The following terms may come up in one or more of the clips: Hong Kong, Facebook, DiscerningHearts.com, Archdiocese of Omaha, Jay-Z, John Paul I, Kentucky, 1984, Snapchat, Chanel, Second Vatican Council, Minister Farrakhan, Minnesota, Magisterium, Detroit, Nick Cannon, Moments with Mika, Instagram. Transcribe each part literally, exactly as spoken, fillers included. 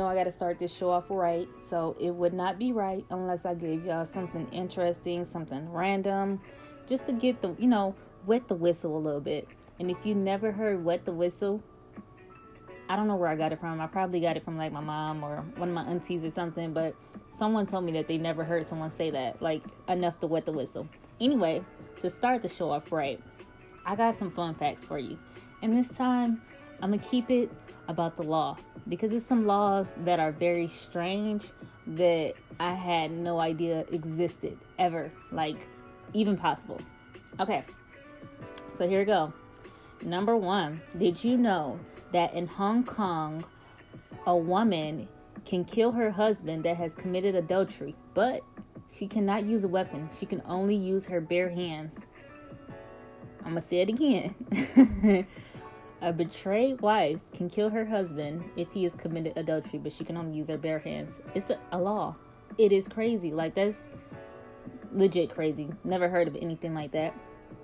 know I gotta start this show off right, so it would not be right unless I gave y'all something interesting, something random, just to get the, you know, wet the whistle a little bit. And if you never heard wet the whistle, I don't know where I got it from. I probably got it from like my mom or one of my aunties or something, but someone told me that they never heard someone say that, like, enough to wet the whistle. Anyway, to start the show off right, I got some fun facts for you. And this time, I'm gonna keep it about the law, because there's some laws that are very strange that I had no idea existed ever, like even possible. Okay, so here we go. Number one, did you know that in Hong Kong, a woman can kill her husband that has committed adultery, but she cannot use a weapon. She can only use her bare hands. I'm gonna say it again. A betrayed wife can kill her husband if he has committed adultery, but she can only use her bare hands. It's a, a law. It is crazy. Like, that's legit crazy. Never heard of anything like that.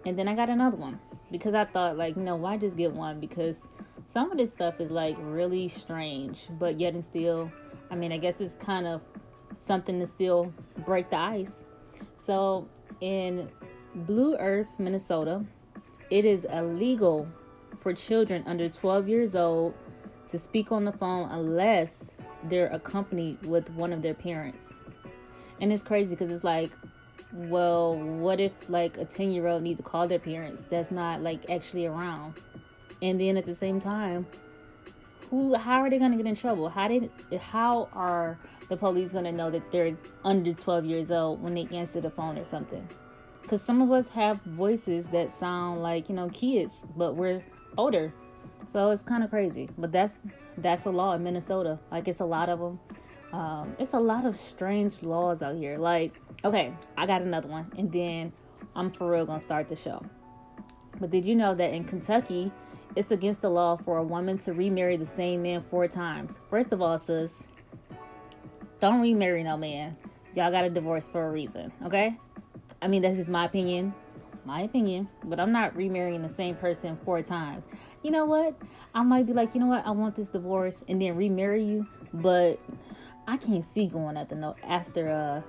And then I got another one, because I thought, like, you know, why just get one? Because some of this stuff is, like, really strange. But yet and still, I mean, I guess it's kind of something to still break the ice. So, in Blue Earth, Minnesota, it is illegal for children under twelve years old to speak on the phone unless they're accompanied with one of their parents. And it's crazy, because it's like, well, what if, like, a ten-year-old need to call their parents that's not, like, actually around? And then at the same time, who? How are they going to get in trouble? How did? How are the police going to know that they're under twelve years old when they answer the phone or something? Because some of us have voices that sound like, you know, kids, but we're older. So it's kind of crazy. But that's that's a law in Minnesota. Like, it's a lot of them. Um, it's a lot of strange laws out here. Like, okay, I got another one, and then I'm for real gonna start the show. But did you know that in Kentucky, it's against the law for a woman to remarry the same man four times? First of all, sis, don't remarry no man. Y'all got a divorce for a reason, okay? I mean, that's just my opinion. My opinion. But I'm not remarrying the same person four times. You know what? I might be like, you know what? I want this divorce, and then remarry you, but I can't see going after no after uh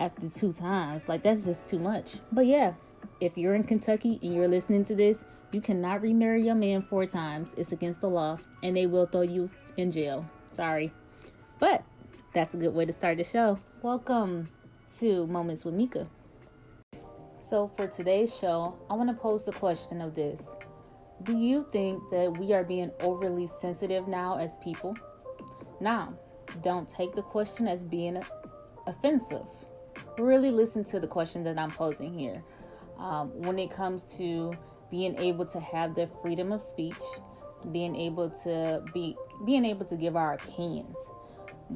after two times. Like, that's just too much. But yeah, if you're in Kentucky and you're listening to this, you cannot remarry your man four times. It's against the law, and they will throw you in jail. Sorry. But that's a good way to start the show. Welcome to Moments with Mika. So for today's show, I want to pose the question of this. Do you think that we are being overly sensitive now as people? Now, don't take the question as being offensive. Really listen to the question that I'm posing here. Um, when it comes to being able to have the freedom of speech, being able to be being able to give our opinions,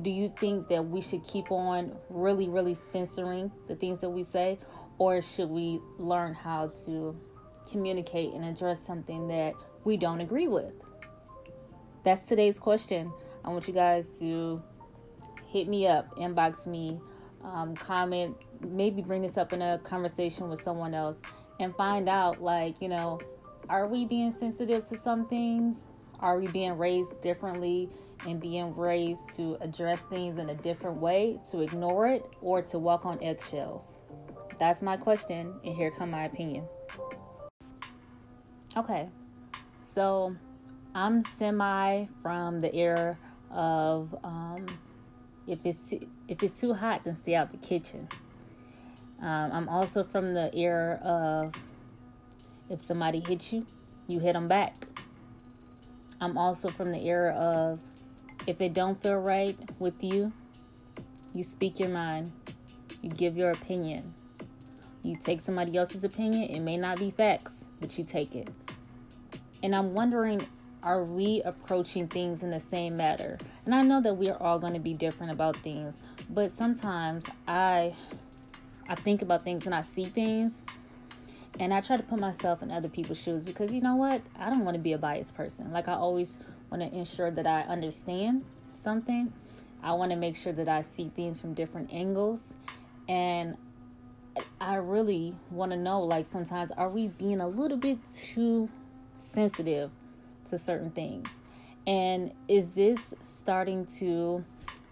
do you think that we should keep on really, really censoring the things that we say, or should we learn how to communicate and address something that we don't agree with? That's today's question. I want you guys to hit me up, inbox me, um, comment, maybe bring this up in a conversation with someone else and find out, like, you know, are we being sensitive to some things? Are we being raised differently and being raised to address things in a different way, to ignore it, or to walk on eggshells? That's my question, and here come my opinion. Okay, so I'm semi from the era of um if it's too, if it's too hot, then stay out the kitchen. um I'm also from the era of if somebody hits you, you hit them back. I'm also from the era of if it don't feel right with you, you speak your mind, you give your opinion, you take somebody else's opinion. It may not be facts, but you take it. And I'm wondering, are we approaching things in the same manner? And I know that we are all going to be different about things, but sometimes I I think about things and I see things, and I try to put myself in other people's shoes, because you know what? I don't want to be a biased person. Like, I always want to ensure that I understand something. I want to make sure that I see things from different angles, and I really want to know, like, sometimes are we being a little bit too sensitive to certain things? And is this starting to,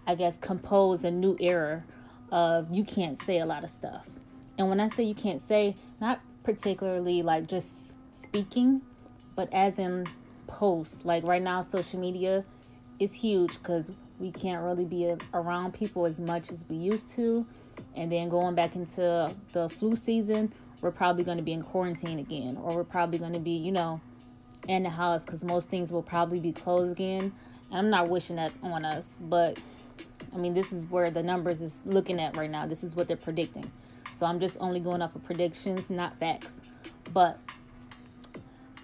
I guess, compose a new era of you can't say a lot of stuff? And when I say you can't say, not particularly like just speaking, but as in posts. Like right now, social media is huge because we can't really be around people as much as we used to. And then going back into the flu season, we're probably going to be in quarantine again, or we're probably going to be, you know, in the house because most things will probably be closed again. And I'm not wishing that on us, but I mean, this is where the numbers is looking at right now. This is what they're predicting. So I'm just only going off of predictions, not facts. But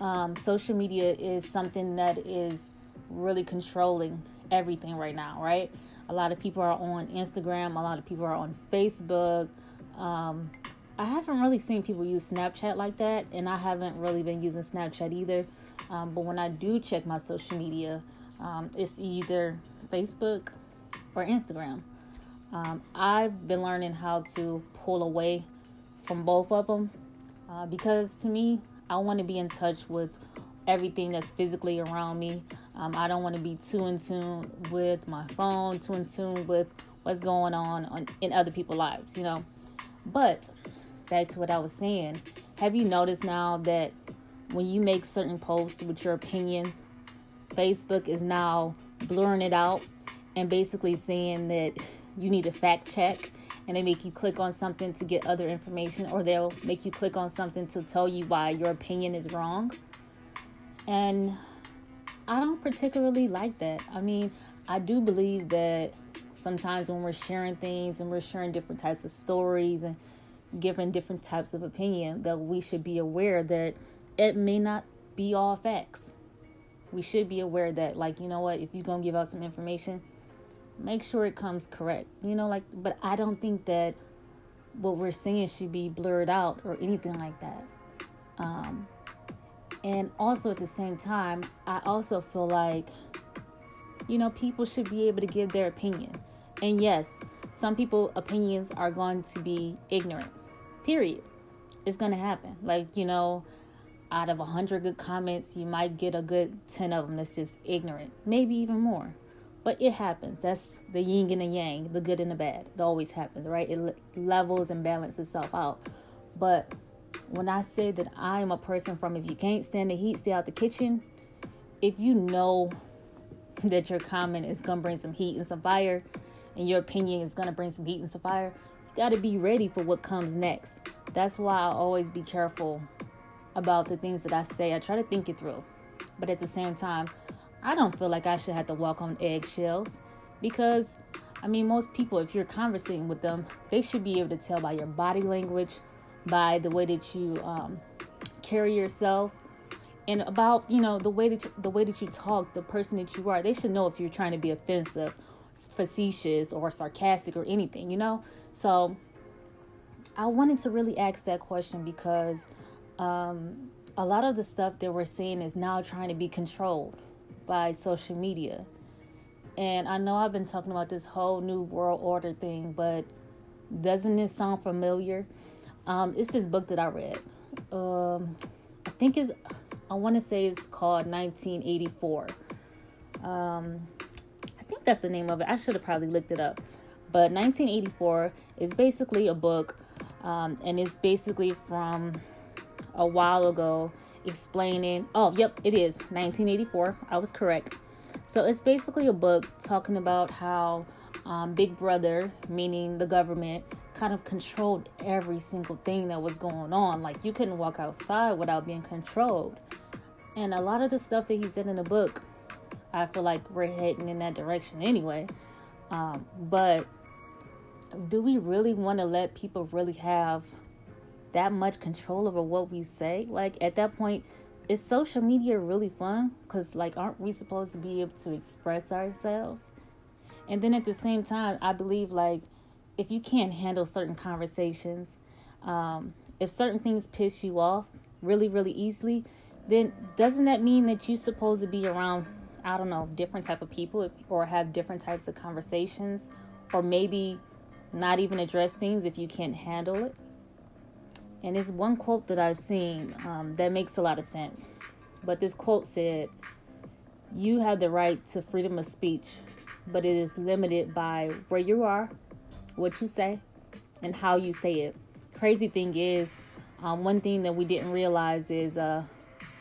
um, social media is something that is really controlling everything right now, right? A lot of people are on Instagram. A lot of people are on Facebook. Um, I haven't really seen people use Snapchat like that, and I haven't really been using Snapchat either. Um, but when I do check my social media, um, it's either Facebook or Instagram. Um, I've been learning how to pull away from both of them uh, because to me, I want to be in touch with everything that's physically around me. Um, I don't want to be too in tune with my phone, too in tune with what's going on, on in other people's lives, you know. But back to what I was saying, have you noticed now that when you make certain posts with your opinions, Facebook is now blurring it out and basically saying that you need to fact check, and they make you click on something to get other information, or they'll make you click on something to tell you why your opinion is wrong. And I don't particularly like that. I mean, I do believe that sometimes when we're sharing things and we're sharing different types of stories and giving different types of opinion, that we should be aware that it may not be all facts. We should be aware that, like, you know what, if you're going to give out some information, make sure it comes correct, you know, like, but I don't think that what we're saying should be blurred out or anything like that. Um, and also at the same time, I also feel like, you know, people should be able to give their opinion. And yes, some people's opinions are going to be ignorant, period. It's going to happen. Like, you know, out of one hundred good comments, you might get a good ten of them that's just ignorant, maybe even more. But it happens. That's the yin and the yang, the good and the bad. It always happens, right? It levels and balances itself out. But when I say that I am a person from, if you can't stand the heat, stay out the kitchen. If you know that your comment is going to bring some heat and some fire, and your opinion is going to bring some heat and some fire, you got to be ready for what comes next. That's why I always be careful about the things that I say. I try to think it through. But at the same time, I don't feel like I should have to walk on eggshells because, I mean, most people, if you're conversating with them, they should be able to tell by your body language, by the way that you um, carry yourself, and about, you know, the way that the way that you talk, the person that you are. They should know if you're trying to be offensive, facetious, or sarcastic, or anything, you know. So I wanted to really ask that question because um, a lot of the stuff that we're seeing is now trying to be controlled by social media. And I know I've been talking about this whole new world order thing, but doesn't it sound familiar? Um, it's this book that I read. Um, I think it's, I want to say it's called nineteen eighty-four. Um, I think that's the name of it. I should have probably looked it up. But nineteen eighty-four is basically a book, um, and it's basically from a while ago, explaining, oh, yep, it is nineteen eighty-four. I was correct. So it's basically a book talking about how um, Big Brother, meaning the government, kind of controlled every single thing that was going on. Like, you couldn't walk outside without being controlled. And a lot of the stuff that he said in the book, I feel like we're heading in that direction anyway. Um, but do we really want to let people really have that much control over what we say? Like, at that point, is social media really fun? Because, like, aren't we supposed to be able to express ourselves? And then at the same time, I believe, like, if you can't handle certain conversations, um, if certain things piss you off really, really easily, then doesn't that mean that you're supposed to be around, I don't know, different type of people, if, or have different types of conversations, or maybe not even address things if you can't handle it? And it's one quote that I've seen um, that makes a lot of sense. But this quote said, You have the right to freedom of speech, but it is limited by where you are, what you say, and how you say it. Crazy thing is, um, one thing that we didn't realize is uh,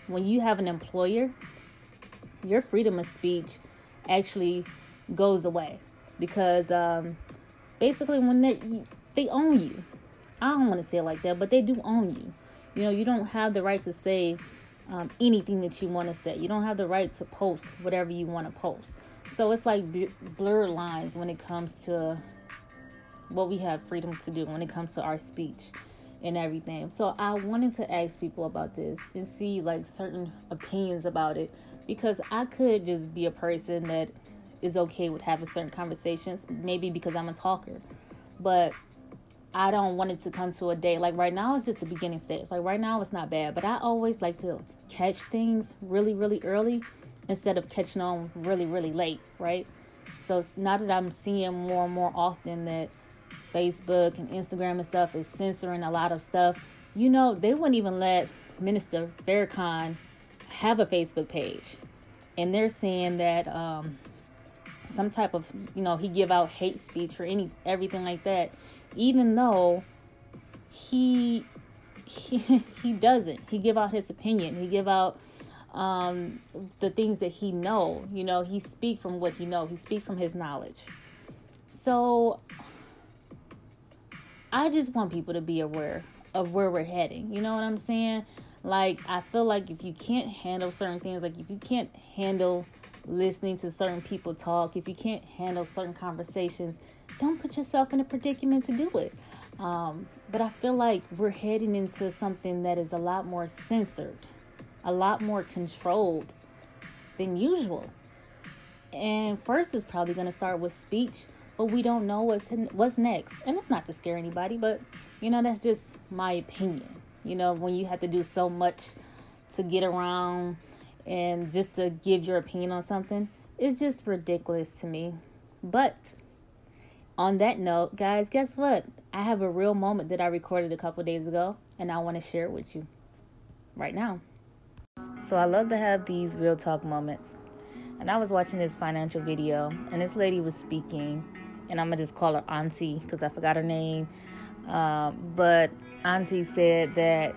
when you have an employer, your freedom of speech actually goes away because um, basically when they they own you. I don't want to say it like that, but they do own you. You know, you don't have the right to say um, anything that you want to say. You don't have the right to post whatever you want to post. So it's like b- blurred lines when it comes to what we have freedom to do when it comes to our speech and everything. So I wanted to ask people about this and see like certain opinions about it, because I could just be a person that is okay with having certain conversations, maybe because I'm a talker, but I don't want it to come to a day. Like right now, it's just the beginning stage. Like right now, it's not bad, but I always like to catch things really, really early instead of catching on really, really late, right? So now that I'm seeing more and more often that Facebook and Instagram and stuff is censoring a lot of stuff, you know, they wouldn't even let Minister Farrakhan have a Facebook page. And they're saying that um, some type of, you know, he give out hate speech or any everything like that. Even though he, he he doesn't, he give out his opinion, he give out um, the things that he know, you know, he speak from what he know, he speak from his knowledge. So I just want people to be aware of where we're heading. You know what I'm saying? Like, I feel like if you can't handle certain things, like if you can't handle listening to certain people talk, if you can't handle certain conversations, don't put yourself in a predicament to do it. Um, but I feel like we're heading into something that is a lot more censored, a lot more controlled than usual. And first is probably going to start with speech, but we don't know what's what's next. And it's not to scare anybody, but, you know, that's just my opinion. You know, when you have to do so much to get around and just to give your opinion on something, it's just ridiculous to me. But on that note, guys, guess what? I have a real moment that I recorded a couple days ago, and I want to share it with you right now. So I love to have these real talk moments. And I was watching this financial video, and this lady was speaking, and I'm going to just call her Auntie because I forgot her name. Uh, but Auntie said that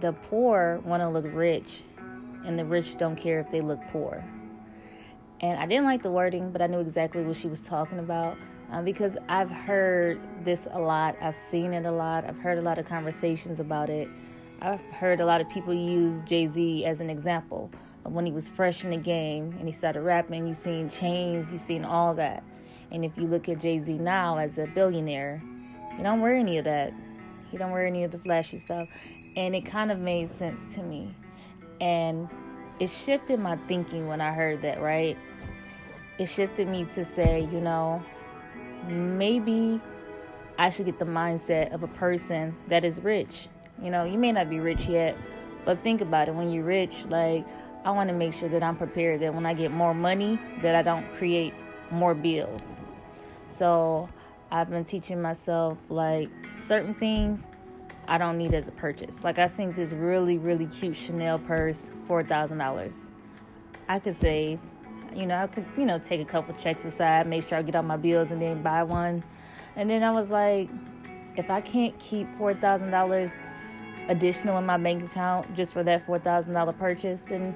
the poor want to look rich, and the rich don't care if they look poor. And I didn't like the wording, but I knew exactly what she was talking about um, because I've heard this a lot. I've seen it a lot. I've heard a lot of conversations about it. I've heard a lot of people use Jay-Z as an example of when he was fresh in the game and he started rapping. You've seen chains, you've seen all that. And if you look at Jay-Z now as a billionaire, he don't wear any of that. He don't wear any of the flashy stuff. And it kind of made sense to me. And it shifted my thinking when I heard that, right? It shifted me to say, you know, maybe I should get the mindset of a person that is rich. You know, you may not be rich yet, but think about it. When you're rich, like, I want to make sure that I'm prepared that when I get more money, that I don't create more bills. So I've been teaching myself, like, certain things I don't need as a purchase. Like, I seen this really, really cute Chanel purse, four thousand dollars. I could save. You know, I could, you know, take a couple checks aside, make sure I get all my bills and then buy one. And then I was like, if I can't keep four thousand dollars additional in my bank account just for that four thousand dollars purchase, then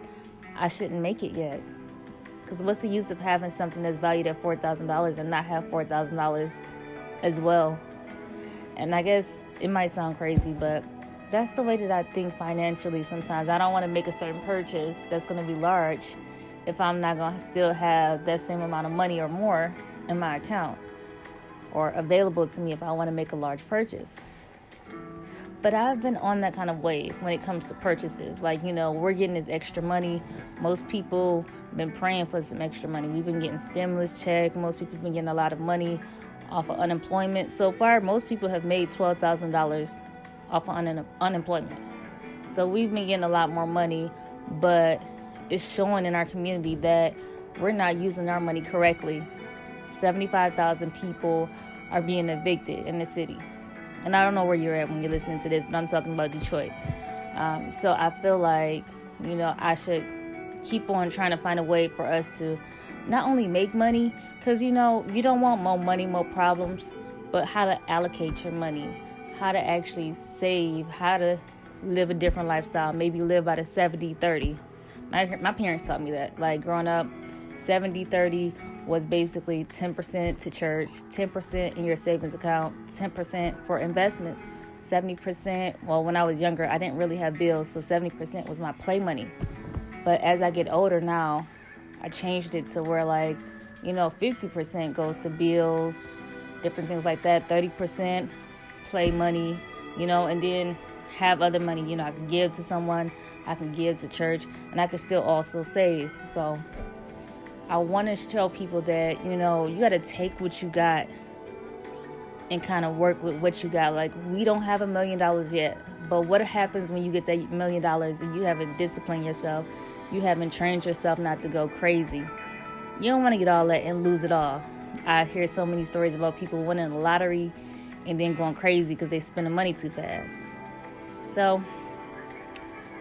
I shouldn't make it yet. Because what's the use of having something that's valued at four thousand dollars and not have four thousand dollars as well? And I guess it might sound crazy, but that's the way that I think financially sometimes. I don't want to make a certain purchase that's going to be large if I'm not going to still have that same amount of money or more in my account or available to me if I want to make a large purchase. But I've been on that kind of wave when it comes to purchases. Like, you know, we're getting this extra money. Most people have been praying for some extra money. We've been getting stimulus check. Most people have been getting a lot of money off of unemployment. So far, most people have made twelve thousand dollars off of un- unemployment. So we've been getting a lot more money, but it's showing in our community that we're not using our money correctly. seventy-five thousand people are being evicted in the city. And I don't know where you're at when you're listening to this, but I'm talking about Detroit. Um, so I feel like, you know, I should keep on trying to find a way for us to not only make money, because, you know, you don't want more money, more problems, but how to allocate your money, how to actually save, how to live a different lifestyle, maybe live by the seventy thirty. My, my parents taught me that. Like, growing up, seventy thirty was basically ten percent to church, ten percent in your savings account, ten percent for investments, seventy percent. Well, when I was younger, I didn't really have bills, so seventy percent was my play money. But as I get older now, I changed it to where, like, you know, fifty percent goes to bills, different things like that, thirty percent play money, you know, and then have other money. You know, I can give to someone, I can give to church, and I can still also save. So I want to tell people that, you know, you got to take what you got and kind of work with what you got. Like, we don't have a million dollars yet, but what happens when you get that million dollars and you haven't disciplined yourself, you haven't trained yourself not to go crazy? You don't want to get all that and lose it all. I hear so many stories about people winning the lottery and then going crazy because they spend the money too fast. So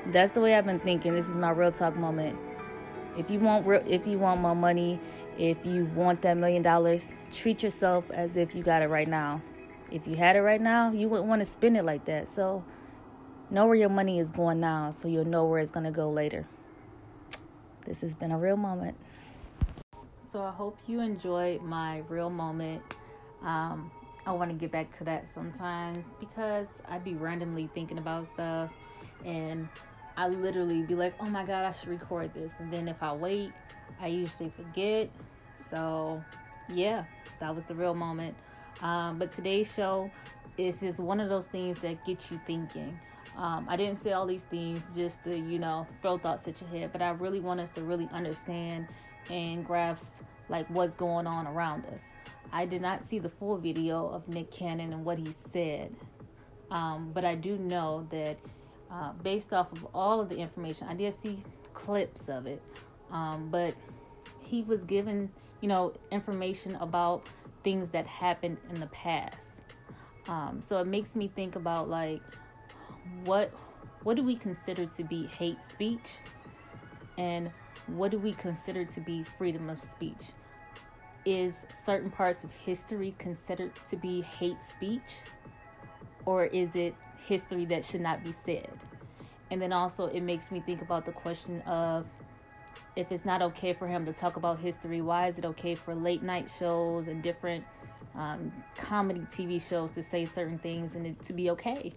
that's the way I've been thinking. This is my real talk moment. If you want real, if you want more money, if you want that million dollars, treat yourself as if you got it right now. If you had it right now, you wouldn't want to spend it like that. So know where your money is going now, so you'll know where it's going to go later. This has been a real moment. So I hope you enjoyed my real moment. Um, I want to get back to that sometimes, because I'd be randomly thinking about stuff and I literally be like, oh my God, I should record this. And then if I wait, I usually forget. So yeah, that was the real moment. Um, but today's show is just one of those things that get you thinking. Um, I didn't say all these things just to, you know, throw thoughts at your head, but I really want us to really understand and grasp, like, what's going on around us. I did not see the full video of Nick Cannon and what he said. Um, but I do know that Uh, based off of all of the information, I did see clips of it, um, but he was given, you know, information about things that happened in the past. Um, so it makes me think about, like, what what do we consider to be hate speech, and what do we consider to be freedom of speech? Is certain parts of history considered to be hate speech, or is it history that should not be said? And then also, it makes me think about the question of, if it's not okay for him to talk about history, why is it okay for late night shows and different um, comedy T V shows to say certain things and it to be okay?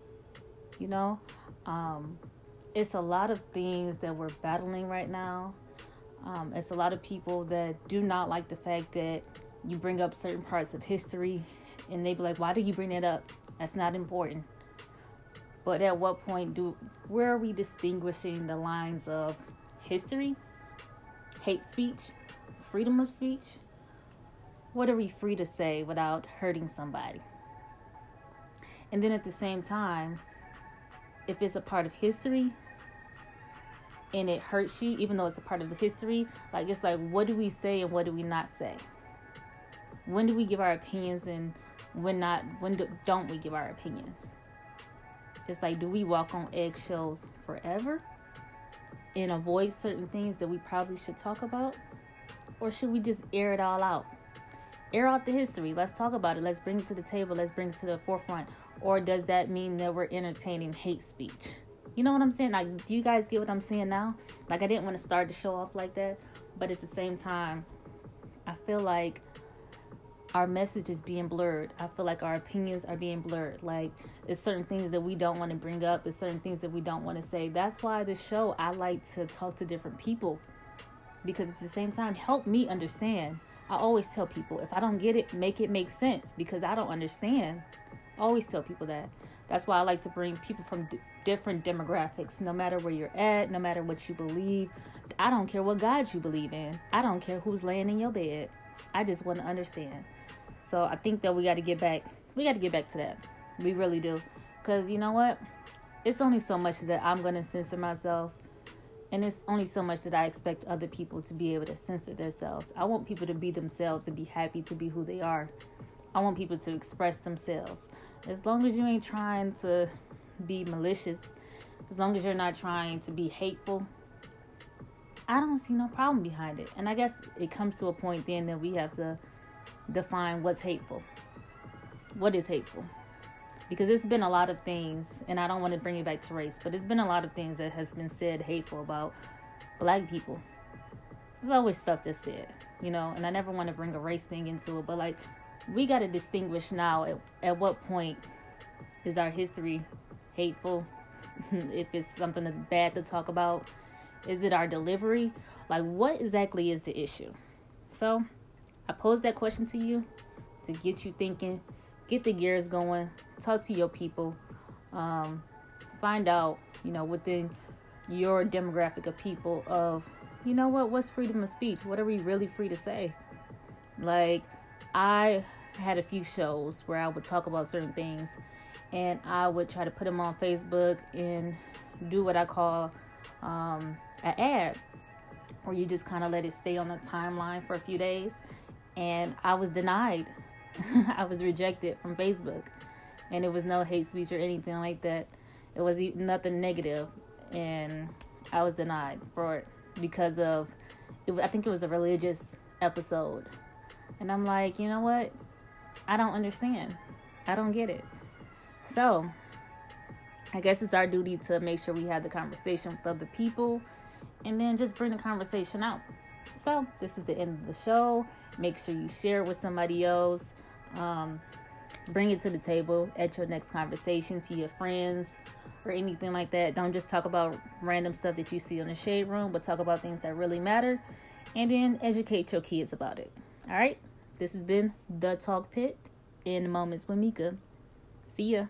You know, um, it's a lot of things that we're battling right now. Um, it's a lot of people that do not like the fact that you bring up certain parts of history, and they be like, why do you bring that up? That's not important. But at what point do, where are we distinguishing the lines of history, hate speech, freedom of speech? What are we free to say without hurting somebody? And then at the same time, if it's a part of history and it hurts you, even though it's a part of the history, like, it's like, what do we say and what do we not say? When do we give our opinions, and when not, when do, don't we give our opinions? It's like, do we walk on eggshells forever and avoid certain things that we probably should talk about? Or should we just air it all out? Air out the history. Let's talk about it. Let's bring it to the table. Let's bring it to the forefront. Or does that mean that we're entertaining hate speech? You know what I'm saying? Like, do you guys get what I'm saying now? Like, I didn't want to start the show off like that. But at the same time, I feel like our message is being blurred. I feel like our opinions are being blurred. Like, there's certain things that we don't want to bring up. There's certain things that we don't want to say. That's why the show, I like to talk to different people, because at the same time, help me understand. I always tell people, if I don't get it, make it make sense, because I don't understand. I always tell people that. That's why I like to bring people from d- different demographics, no matter where you're at, no matter what you believe. I don't care what God you believe in. I don't care who's laying in your bed. I just want to understand. So I think that we got to get back. We got to get back to that. We really do. Because you know what? It's only so much that I'm going to censor myself. And it's only so much that I expect other people to be able to censor themselves. I want people to be themselves and be happy to be who they are. I want people to express themselves. As long as you ain't trying to be malicious, as long as you're not trying to be hateful, I don't see no problem behind it. And I guess it comes to a point then that we have to define what's hateful. What is hateful? Because it's been a lot of things, and I don't want to bring it back to race, but it's been a lot of things that has been said hateful about black people. There's always stuff that's said, you know, and I never want to bring a race thing into it, but like, we got to distinguish now at, at what point is our history hateful? If it's something that's bad to talk about, is it our delivery? Like, what exactly is the issue? So I posed that question to you to get you thinking, get the gears going, talk to your people, um, find out, you know, within your demographic of people of, you know what, what's freedom of speech? What are we really free to say? Like, I had a few shows where I would talk about certain things, and I would try to put them on Facebook and do what I call um, an ad, or you just kind of let it stay on the timeline for a few days. And I was denied. I was rejected from Facebook, and it was no hate speech or anything like that. It was nothing negative, and I was denied for it because of, it, I think it was a religious episode. And I'm like, you know what? I don't understand. I don't get it. So I guess it's our duty to make sure we have the conversation with other people and then just bring the conversation out. So this is the end of the show. Make sure you share it with somebody else. Um, bring it to the table at your next conversation to your friends or anything like that. Don't just talk about random stuff that you see in the shade room, but talk about things that really matter and then educate your kids about it. All right. This has been The Talk Pit in Moments with Mika. See ya.